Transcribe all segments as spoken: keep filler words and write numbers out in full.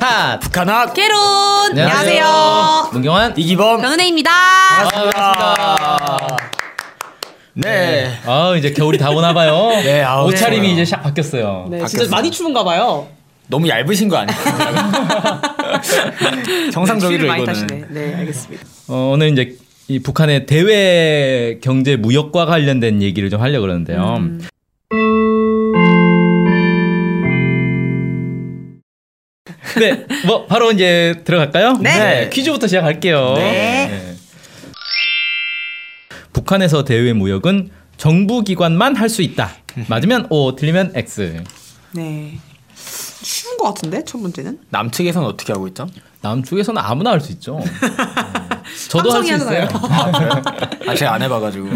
핫 북한학 개론. 안녕하세요. 안녕하세요. 문경환 이기범 변은혜입니다. 반갑습니다. 네. 네. 아 이제 겨울이 다 오나 봐요. 네. 아, 옷차림이 네. 이제 샥 바뀌었어요. 네. 바뀌었어요. 진짜 많이 추운가 봐요. 너무 얇으신 거 아니에요? 정상적으로 네, 이거는. 네, 알겠습니다. 어, 오늘 이제 이 북한의 대외 경제 무역과 관련된 얘기를 좀 하려고 그러는데요. 음. 네, 뭐 바로 이제 들어갈까요? 네. 네. 퀴즈부터 시작할게요. 네. 네. 북한에서 대외 무역은 정부 기관만 할 수 있다. 맞으면 O, 틀리면 X. 네. 쉬운 것 같은데 첫 문제는? 남측에서는 어떻게 하고 있죠? 남측에서는 아무나 할 수 있죠. 어. 저도 할 수 있어요. 아, 제가 안 해봐가지고.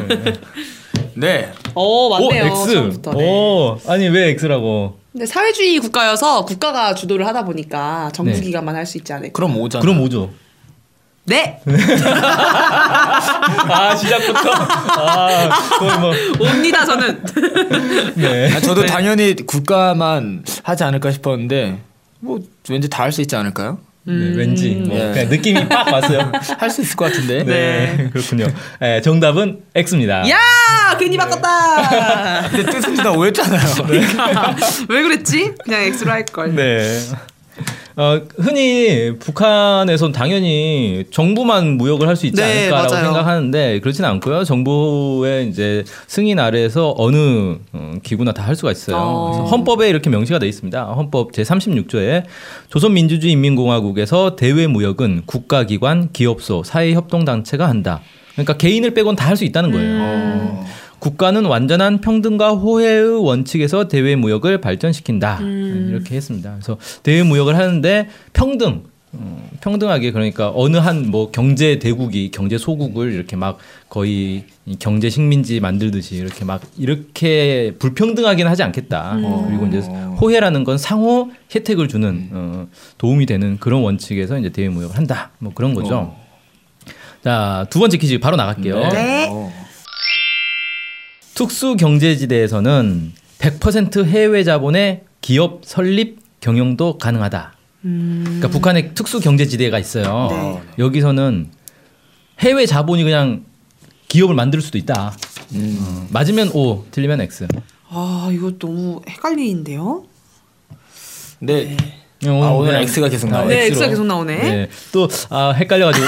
네. 어 맞네요. 오, X. 처음부터, 네. 오, 아니 왜 X라고? 근데 사회주의 국가여서 국가가 주도를 하다 보니까 정부 네. 기관만 할 수 있지 않을까? 그럼 O잖아. 그럼 O죠. 네. 아 시작부터. 아 거의 뭐. 옵니다 저는. 네. 아, 저도 당연히 국가만 하지 않을까 싶었는데 뭐 왠지 다 할 수 있지 않을까요? 음. 네, 왠지 뭐 네. 그냥 느낌이 빡 왔어요. 할 수 있을 것 같은데. 네, 네. 그렇군요. 네, 정답은 X입니다. 야 괜히 바꿨다. 근데 뜻은 다 오였잖아요. 그러니까. 왜 그랬지? 그냥 X로 할 걸. 네. 어, 흔히 북한에선 당연히 정부만 무역을 할 수 있지 네, 않을까라고 맞아요. 생각하는데 그렇진 않고요. 정부의 이제 승인 아래에서 어느 기구나 다 할 수가 있어요. 어. 그래서 헌법에 이렇게 명시가 되어 있습니다. 헌법 제삼십육 조에 조선민주주의인민공화국에서 대외무역은 국가기관, 기업소, 사회협동단체가 한다. 그러니까 개인을 빼곤 다 할 수 있다는 거예요. 음. 국가는 완전한 평등과 호혜의 원칙에서 대외 무역을 발전시킨다. 음. 이렇게 했습니다. 그래서 대외 무역을 하는데 평등, 어, 평등하게 그러니까 어느 한 뭐 경제 대국이 경제 소국을 이렇게 막 거의 경제 식민지 만들듯이 이렇게 막 이렇게 불평등하긴 하지 않겠다. 음. 그리고 이제 호혜라는 건 상호 혜택을 주는 어, 도움이 되는 그런 원칙에서 이제 대외 무역을 한다. 뭐 그런 거죠. 어. 자, 두 번째 퀴즈 바로 나갈게요. 네. 어. 특수경제지대에서는 백 퍼센트 해외 자본의 기업 설립 경영도 가능하다. 음... 그러니까 북한의 특수경제지대가 있어요. 네. 여기서는 해외 자본이 그냥 기업을 만들 수도 있다. 음... 어, 맞으면 O, 틀리면 X. 아 이거 너무 헷갈리는데요. 네. 네. 오늘, 아, 오늘 네. X가 계속 나오네. 네, X가 계속 나오네. 네. 또 아, 헷갈려가지고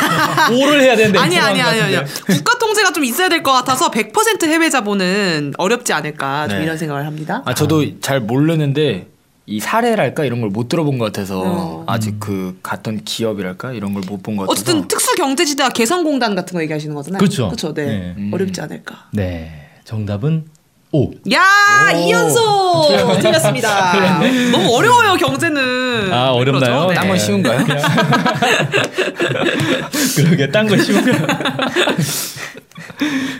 O를 해야 되는데. 아니 아니 아니 아니. 국가 통제가 좀 있어야 될 것 같아서 백 퍼센트 해외 자본은 어렵지 않을까 좀 네. 이런 생각을 합니다. 아 저도 아. 잘 모르는데 이 사례랄까 이런 걸 못 들어본 것 같아서 어. 아직 그 갔던 기업이랄까 이런 걸 못 본 것 같아서. 어쨌든 특수경제지대와 개성공단 같은 거 얘기하시는 거잖아요. 그렇죠. 그렇죠. 네. 네. 음. 어렵지 않을까. 네. 정답은. 오. 야, 이 연속 틀렸습니다. 너무 어려워요, 경제는. 아, 어렵나요? 네. 딴 건 쉬운가요? 그러게, 딴 건 쉬운가요?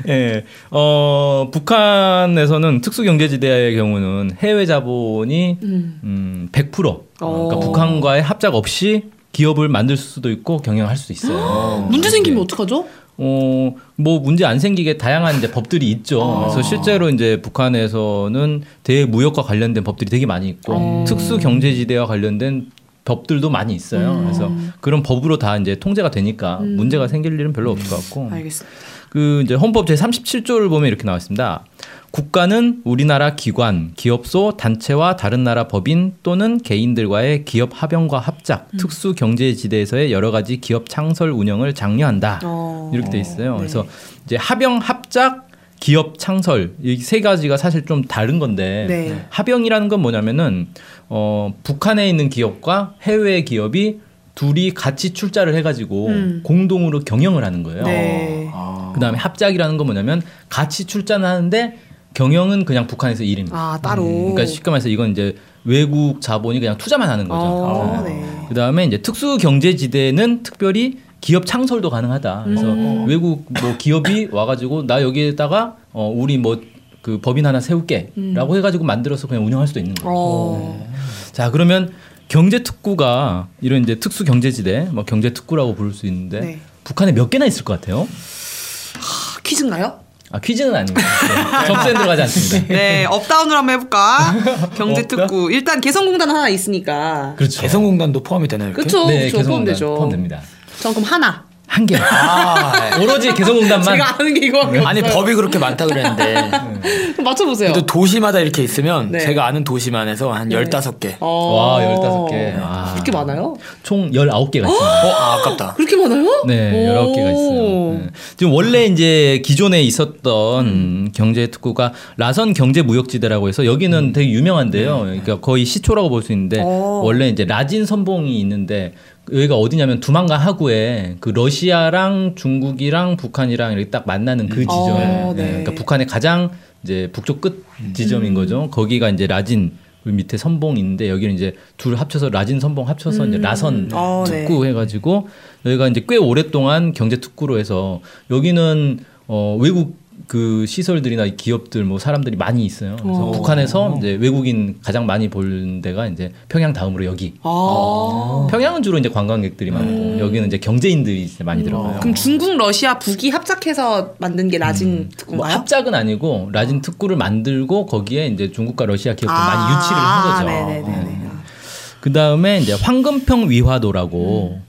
예, 어, 북한에서는 특수경제지대의 경우는 해외 자본이 음. 음, 백 퍼센트 그러니까 북한과의 합작 없이 기업을 만들 수도 있고 경영할 수도 있어요. 문제 생기면 어떡하죠? 어, 뭐 문제 안 생기게 다양한 이제 법들이 있죠. 어. 그래서 실제로 이제 북한에서는 대무역과 관련된 법들이 되게 많이 있고 어. 특수경제지대와 관련된 법들도 많이 있어요. 음. 그래서 그런 법으로 다 이제 통제가 되니까 음. 문제가 생길 일은 별로 없을 것 같고. 알겠습니다. 그 이제 헌법 제삼십칠 조를 보면 이렇게 나와 있습니다. 국가는 우리나라 기관, 기업소, 단체와 다른 나라 법인 또는 개인들과의 기업 합병과 합작, 음. 특수경제지대에서의 여러 가지 기업 창설 운영을 장려한다. 어. 이렇게 돼 있어요. 네. 그래서 이제 합병, 합작, 기업 창설 이 세 가지가 사실 좀 다른 건데 네. 합병이라는 건 뭐냐면은 어, 북한에 있는 기업과 해외 기업이 둘이 같이 출자를 해가지고 음. 공동으로 경영을 하는 거예요. 네. 아. 그다음에 합작이라는 건 뭐냐면 같이 출자는 하는데 경영은 그냥 북한에서 일입니다. 아 따로. 음. 그러니까 쉽게 말해서 이건 이제 외국 자본이 그냥 투자만 하는 거죠. 아, 네. 네. 그다음에 이제 특수경제지대는 특별히 기업 창설도 가능하다. 그래서 음. 외국 뭐 기업이 와가지고 나 여기에다가 어, 우리 뭐 그 법인 하나 세울게라고 음. 해가지고 만들어서 그냥 운영할 수도 있는 거예요. 네. 자 그러면 경제특구가 이런 이제 특수경제지대, 뭐 경제특구라고 부를 수 있는데 네. 북한에 몇 개나 있을 것 같아요? 하, 퀴즈인가요? 아, 퀴즈는 아닙니다. 네. 점수엔 들어가지 않습니다. 네, 업다운을 한번 해볼까? 경제특구. 일단 개성공단 하나 있으니까. 그렇죠. 개성공단도 포함이 되나요? 그렇죠. 네, 그렇죠. 포함되죠. 포함됩니다. 전 그럼 하나. 한 개. 아, 오로지 개성공단만. 제가 아는 게 이거밖에 없어요. 아니, 법이 그렇게 많다 그랬는데. 그럼 맞춰보세요. 또 도시마다 이렇게 있으면 네. 제가 아는 도시만 해서 한 네. 열다섯 개. 와, 열다섯 개. 아. 그렇게 많아요? 총 열아홉 개가 있습니다. 어, 아, 아깝다. 그렇게 많아요? 네, 열아홉 개가 있어요. 네. 지금 원래 이제 기존에 있었던 음. 경제특구가 라선 경제무역지대라고 해서 여기는 음. 되게 유명한데요. 네. 그러니까 거의 시초라고 볼 수 있는데 오. 원래 이제 라진 선봉이 있는데 여기가 어디냐면 두만강 하구에 그 러시아랑 중국이랑 북한이랑 이렇게 딱 만나는 그 지점. 아, 네. 네. 그러니까 북한의 가장 이제 북쪽 끝 지점인 음. 거죠. 거기가 이제 라진 밑에 선봉인데 여기는 이제 둘 합쳐서 라진 선봉 합쳐서 음. 이제 라선 아, 특구 네. 해가지고 여기가 이제 꽤 오랫동안 경제 특구로 해서 여기는 어, 외국 그 시설들이나 기업들 뭐 사람들이 많이 있어요. 그래서 오. 북한에서 이제 외국인 가장 많이 볼 데가 이제 평양 다음으로 여기. 아. 평양은 주로 이제 관광객들이 많고 음. 여기는 이제 경제인들이 이제 많이 음. 들어가요. 그럼 중국, 러시아, 북이 합작해서 만든 게 라진 음. 특구인가요? 뭐 합작은 아니고 라진 특구를 만들고 거기에 이제 중국과 러시아 기업들 아. 많이 유치를 한 거죠. 네네네. 음. 그 다음에 이제 황금평 위화도라고. 음.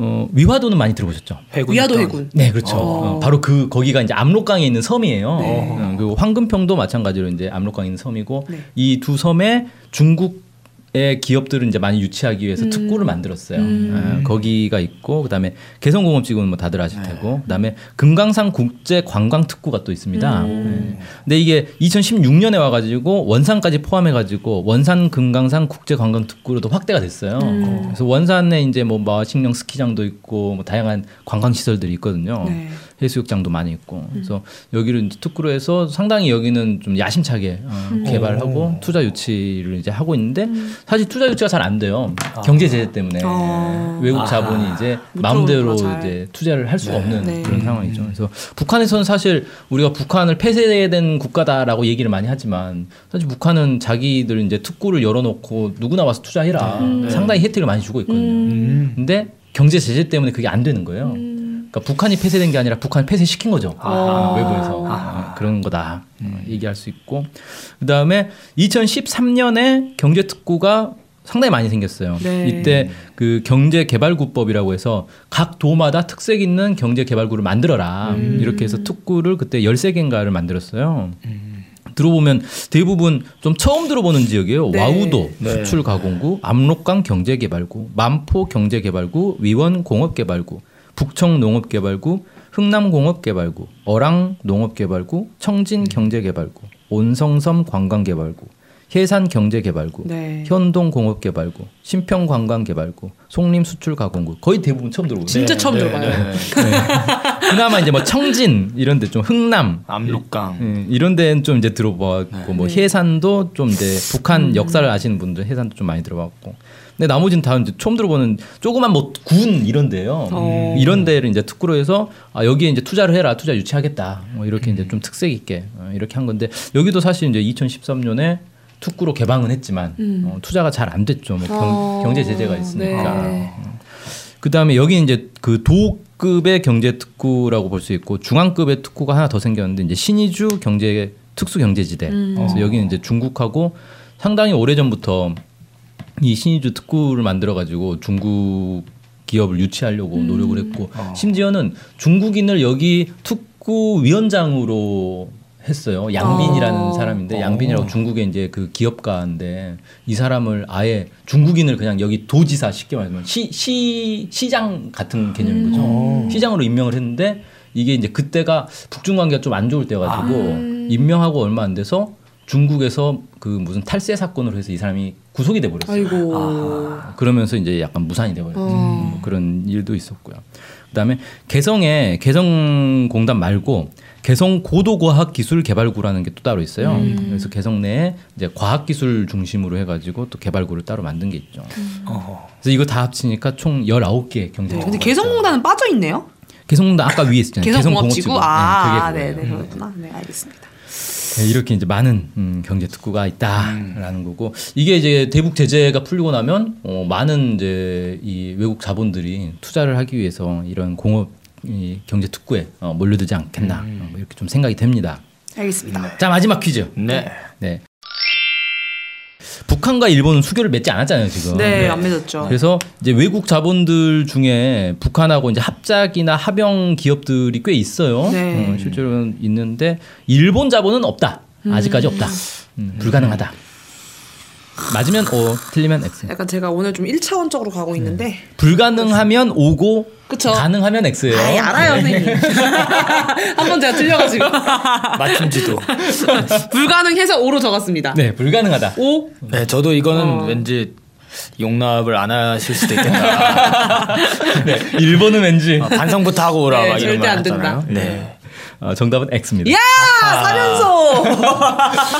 어, 위화도는 많이 들어보셨죠? 해군 위화도 해군. 네, 그렇죠. 어, 바로 그 거기가 이제 압록강에 있는 섬이에요. 네. 어, 그리고 황금평도 마찬가지로 이제 압록강에 있는 섬이고 네. 이 두 섬에 중국의 기업들을 이제 많이 유치하기 위해서 음. 특구를 만들었어요. 음. 어, 거기가 있고 그다음에 개성공업지구는 뭐 다들 아실 테고 네. 그다음에 금강산 국제 관광 특구가 또 있습니다. 음. 네. 근데 이게 이천십육 년에 와가지고 원산까지 포함해가지고 원산 금강산 국제 관광 특구로도 확대가 됐어요. 음. 그래서 원산에 이제 뭐 마식령 스키장도 있고 뭐 다양한 관광 시설들이 있거든요. 네. 해수욕장도 많이 있고 음. 그래서 여기를 이제 특구로 해서 상당히 여기는 좀 야심차게 음. 개발하고 오. 투자 유치를 이제 하고 있는데 음. 사실 투자 유치가 잘 안 돼요. 아. 경제 제재 때문에 아. 외국 자본이 아. 이제 마음대로 이제 투자를 할 수가 네. 없는 네. 그런 상황이죠. 그래서 북한에서는 사실 우리가 북한을 폐쇄된 국가다라고 얘기를 많이 하지만 사실 북한은 자기들 이제 특구를 열어놓고 누구나 와서 투자해라 음. 상당히 혜택을 많이 주고 있거든요. 음. 근데 경제 제재 때문에 그게 안 되는 거예요. 음. 그러니까 북한이 폐쇄된 게 아니라 북한이 폐쇄시킨 거죠. 아~ 외부에서. 아~ 그런 거다 음. 얘기할 수 있고 그다음에 이천십삼 년에 경제특구가 상당히 많이 생겼어요. 네. 이때 그 경제개발구법이라고 해서 각 도마다 특색 있는 경제개발구를 만들어라 음. 이렇게 해서 특구를 그때 열세 개인가를 만들었어요. 음. 들어보면 대부분 좀 처음 들어보는 지역이에요. 네. 와우도 수출가공구, 압록강경제개발구, 만포경제개발구, 위원공업개발구, 북청농업개발구, 흥남공업개발구, 어랑농업개발구, 청진경제개발구, 온성섬관광개발구, 해산경제개발구, 네. 현동공업개발구, 심평관광개발구, 송림수출가공구. 거의 대부분 처음 들어보죠. 진짜 네. 처음 네. 들어봐요. 네. 네. 그나마 이제 뭐 청진 이런 데 좀 흥남, 압록강 이런 데는 좀 이제 들어봤고 네. 뭐 해산도 좀 이제 북한 음. 역사를 아시는 분들 해산도 좀 많이 들어봤고. 근데 나머지는 다 이제 처음 들어보는 조그만 뭐 군 이런데요. 어. 이런데를 이제 특구로 해서 아 여기에 이제 투자를 해라, 투자 유치하겠다. 뭐 이렇게 음. 이제 좀 특색 있게 이렇게 한 건데 여기도 사실 이제 이천십삼 년에 특구로 개방은 했지만 음. 어, 투자가 잘 안 됐죠. 뭐 경, 어. 경제 제재가 있으니까. 네. 어. 그 다음에 여기 이제 그 도급의 경제 특구라고 볼 수 있고 중앙급의 특구가 하나 더 생겼는데 이제 신의주 경제 특수경제지대. 음. 그래서 여기는 이제 중국하고 상당히 오래 전부터 이 신의주 특구를 만들어가지고 중국 기업을 유치하려고 음. 노력을 했고 어. 심지어는 중국인을 여기 특구 위원장으로 했어요. 양빈이라는 어. 사람인데 양빈이라고 어. 중국의 이제 그 기업가인데 이 사람을 아예 중국인을 그냥 여기 도지사 쉽게 말하면 시, 시, 시장 같은 개념인 거죠. 음. 시장으로 임명을 했는데 이게 이제 그때가 북중 관계가 좀 안 좋을 때여가지고 아. 임명하고 얼마 안 돼서 중국에서 그 무슨 탈세 사건으로 해서 이 사람이 구속이 돼 버렸어요. 아, 그러면서 이제 약간 무산이 돼 버렸어요. 어. 그런 일도 있었고요. 그다음에 개성에 개성공단 말고 개성 고도과학기술개발구라는 게 또 따로 있어요. 음. 그래서 개성 내에 이제 과학기술 중심으로 해가지고 또 개발구를 따로 만든 게 있죠. 음. 그래서 이거 다 합치니까 총 열아홉 개 경제특구. 근데 개성공단은 빠져 있네요. 개성공단 아까 위에 있었잖아요. 개성공업지구. 개성공업지구. 아, 네, 그게 네, 네, 그렇구나. 네, 알겠습니다. 네, 이렇게 이제 많은 음, 경제특구가 있다라는 음. 거고 이게 이제 대북 제재가 풀리고 나면 어, 많은 이제 이 외국 자본들이 투자를 하기 위해서 이런 공업 이 경제특구에 어, 몰려들지 않겠나 음. 이렇게 좀 생각이 됩니다. 알겠습니다. 네. 자, 마지막 퀴즈. 네. 네. 북한과 일본은 수교를 맺지 않았잖아요, 지금. 네, 안 맺었죠. 그래서 이제 외국 자본들 중에 북한하고 이제 합작이나 합영 기업들이 꽤 있어요. 네. 어, 실제로는 있는데 일본 자본은 없다. 아직까지 없다. 음, 불가능하다. 맞으면 O, 틀리면 X. 약간 제가 오늘 좀 일 차원적으로 가고 네. 있는데 불가능하면 O고 그쵸? 가능하면 X예요. 아이, 알아요, 네. 선생님. 한번 제가 틀려가지고 맞춤지도 불가능해서 O로 적었습니다. 네, 불가능하다. O. 네, 저도 이거는 어... 왠지 용납을 안 하실 수도 있겠다. 네, 일본은 왠지 아, 반성부터 하고 오라 네, 막 이런 말 하잖아요. 네. 네. 어, 정답은 X입니다. 야! 사 연속!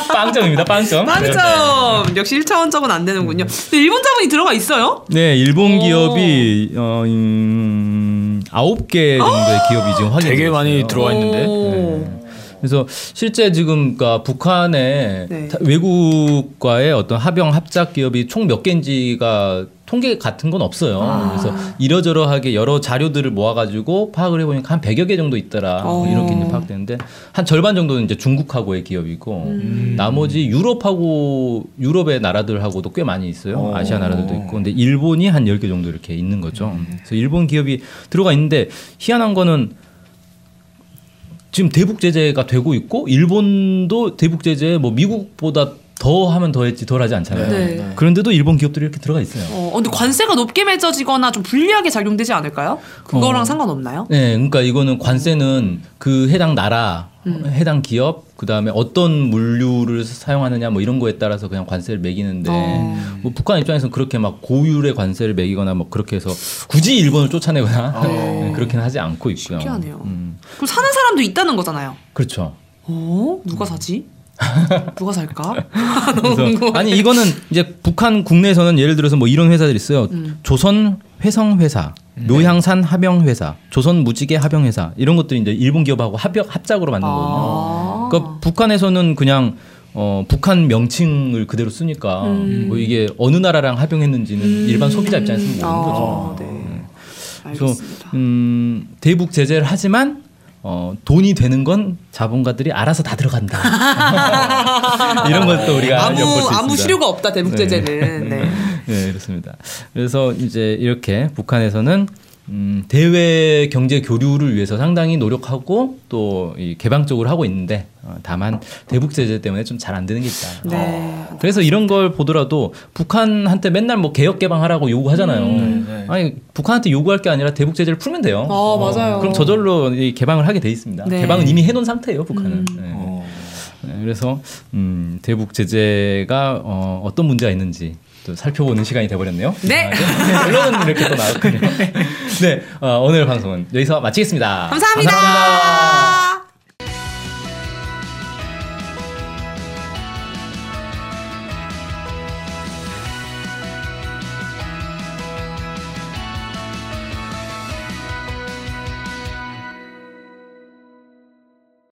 빵점입니다. 빵점. 빵점! 역시 일 차원적은 안 되는군요. 근데 일본 자본이 들어가 있어요? 네. 일본 기업이 어, 음, 아홉 개 정도의 기업이 지금 확인이 되게 많이 들어와 있는데. 네. 그래서 실제 지금 그러니까 북한의 네. 외국과의 어떤 합영 합작 기업이 총 몇 개인지가 통계 같은 건 없어요. 아. 그래서 이러저러하게 여러 자료들을 모아가지고 파악을 해보니까 한 백여 개 정도 있더라. 어. 이렇게 이제 파악되는데 한 절반 정도는 이제 중국하고의 기업이고 음. 나머지 유럽하고 유럽의 나라들하고도 꽤 많이 있어요. 어. 아시아 나라들도 있고. 근데 일본이 한 열 개 정도 이렇게 있는 거죠. 음. 그래서 일본 기업이 들어가 있는데 희한한 거는 지금 대북 제재가 되고 있고 일본도 대북 제재 뭐 미국보다 더 하면 더 했지 덜 하지 않잖아요. 네. 네. 그런데도 일본 기업들이 이렇게 들어가 있어요. 어, 근데 관세가 높게 맺어지거나 좀 불리하게 작용되지 않을까요? 그거랑 어, 상관없나요? 네, 그러니까 이거는 관세는 그 해당 나라, 음. 해당 기업, 그 다음에 어떤 물류를 사용하느냐 뭐 이런 거에 따라서 그냥 관세를 매기는데 어. 뭐 북한 입장에서는 그렇게 막 고율의 관세를 매기거나 뭐 그렇게 해서 굳이 일본을 쫓아내거나 어. 네, 그렇게는 하지 않고 있고요. 신기하네요. 음. 그럼 사는 사람도 있다는 거잖아요. 그렇죠. 어? 누가 사지? 누가 살까? 너무 궁금해. 아니 이거는 이제 북한 국내에서는 예를 들어서 뭐 이런 회사들이 있어요. 음. 조선회성회사, 네. 묘향산합영회사, 조선무지개합영회사 이런 것들이 이제 일본 기업하고 합역 합작으로 만든 아~ 거거든요. 그러니까 북한에서는 그냥 어, 북한 명칭을 그대로 쓰니까 음. 뭐 이게 어느 나라랑 합영했는지는 음. 일반 소비자 입장에서는 모르는 아~ 거죠. 네. 네. 알겠습니다. 그래서 음, 대북 제재를 하지만. 어, 돈이 되는 건 자본가들이 알아서 다 들어간다. 이런 것도 우리가 아무 엿볼 수 있습니다. 아무 실효가 없다 대북 제재는. 네. 네. 네, 그렇습니다. 그래서 이제 이렇게 북한에서는 음, 대외 경제 교류를 위해서 상당히 노력하고 또 이 개방적으로 하고 있는데 어, 다만 대북 제재 때문에 좀 잘 안 되는 게 있다. 네. 어. 그래서 이런 걸 보더라도 북한한테 맨날 뭐 개혁 개방하라고 요구하잖아요. 음. 네, 네. 아니 북한한테 요구할 게 아니라 대북 제재를 풀면 돼요. 아, 어, 맞아요. 그럼 저절로 이 개방을 하게 돼 있습니다. 네. 개방은 이미 해놓은 상태예요, 북한은. 음. 네. 어. 네, 그래서 음, 대북 제재가 어, 어떤 문제가 있는지. 살펴보는 시간이 되어버렸네요. 네. 결론은 이렇게 또 나왔군요. 네, 어, 오늘 방송은 여기서 마치겠습니다. 감사합니다. 감사합니다.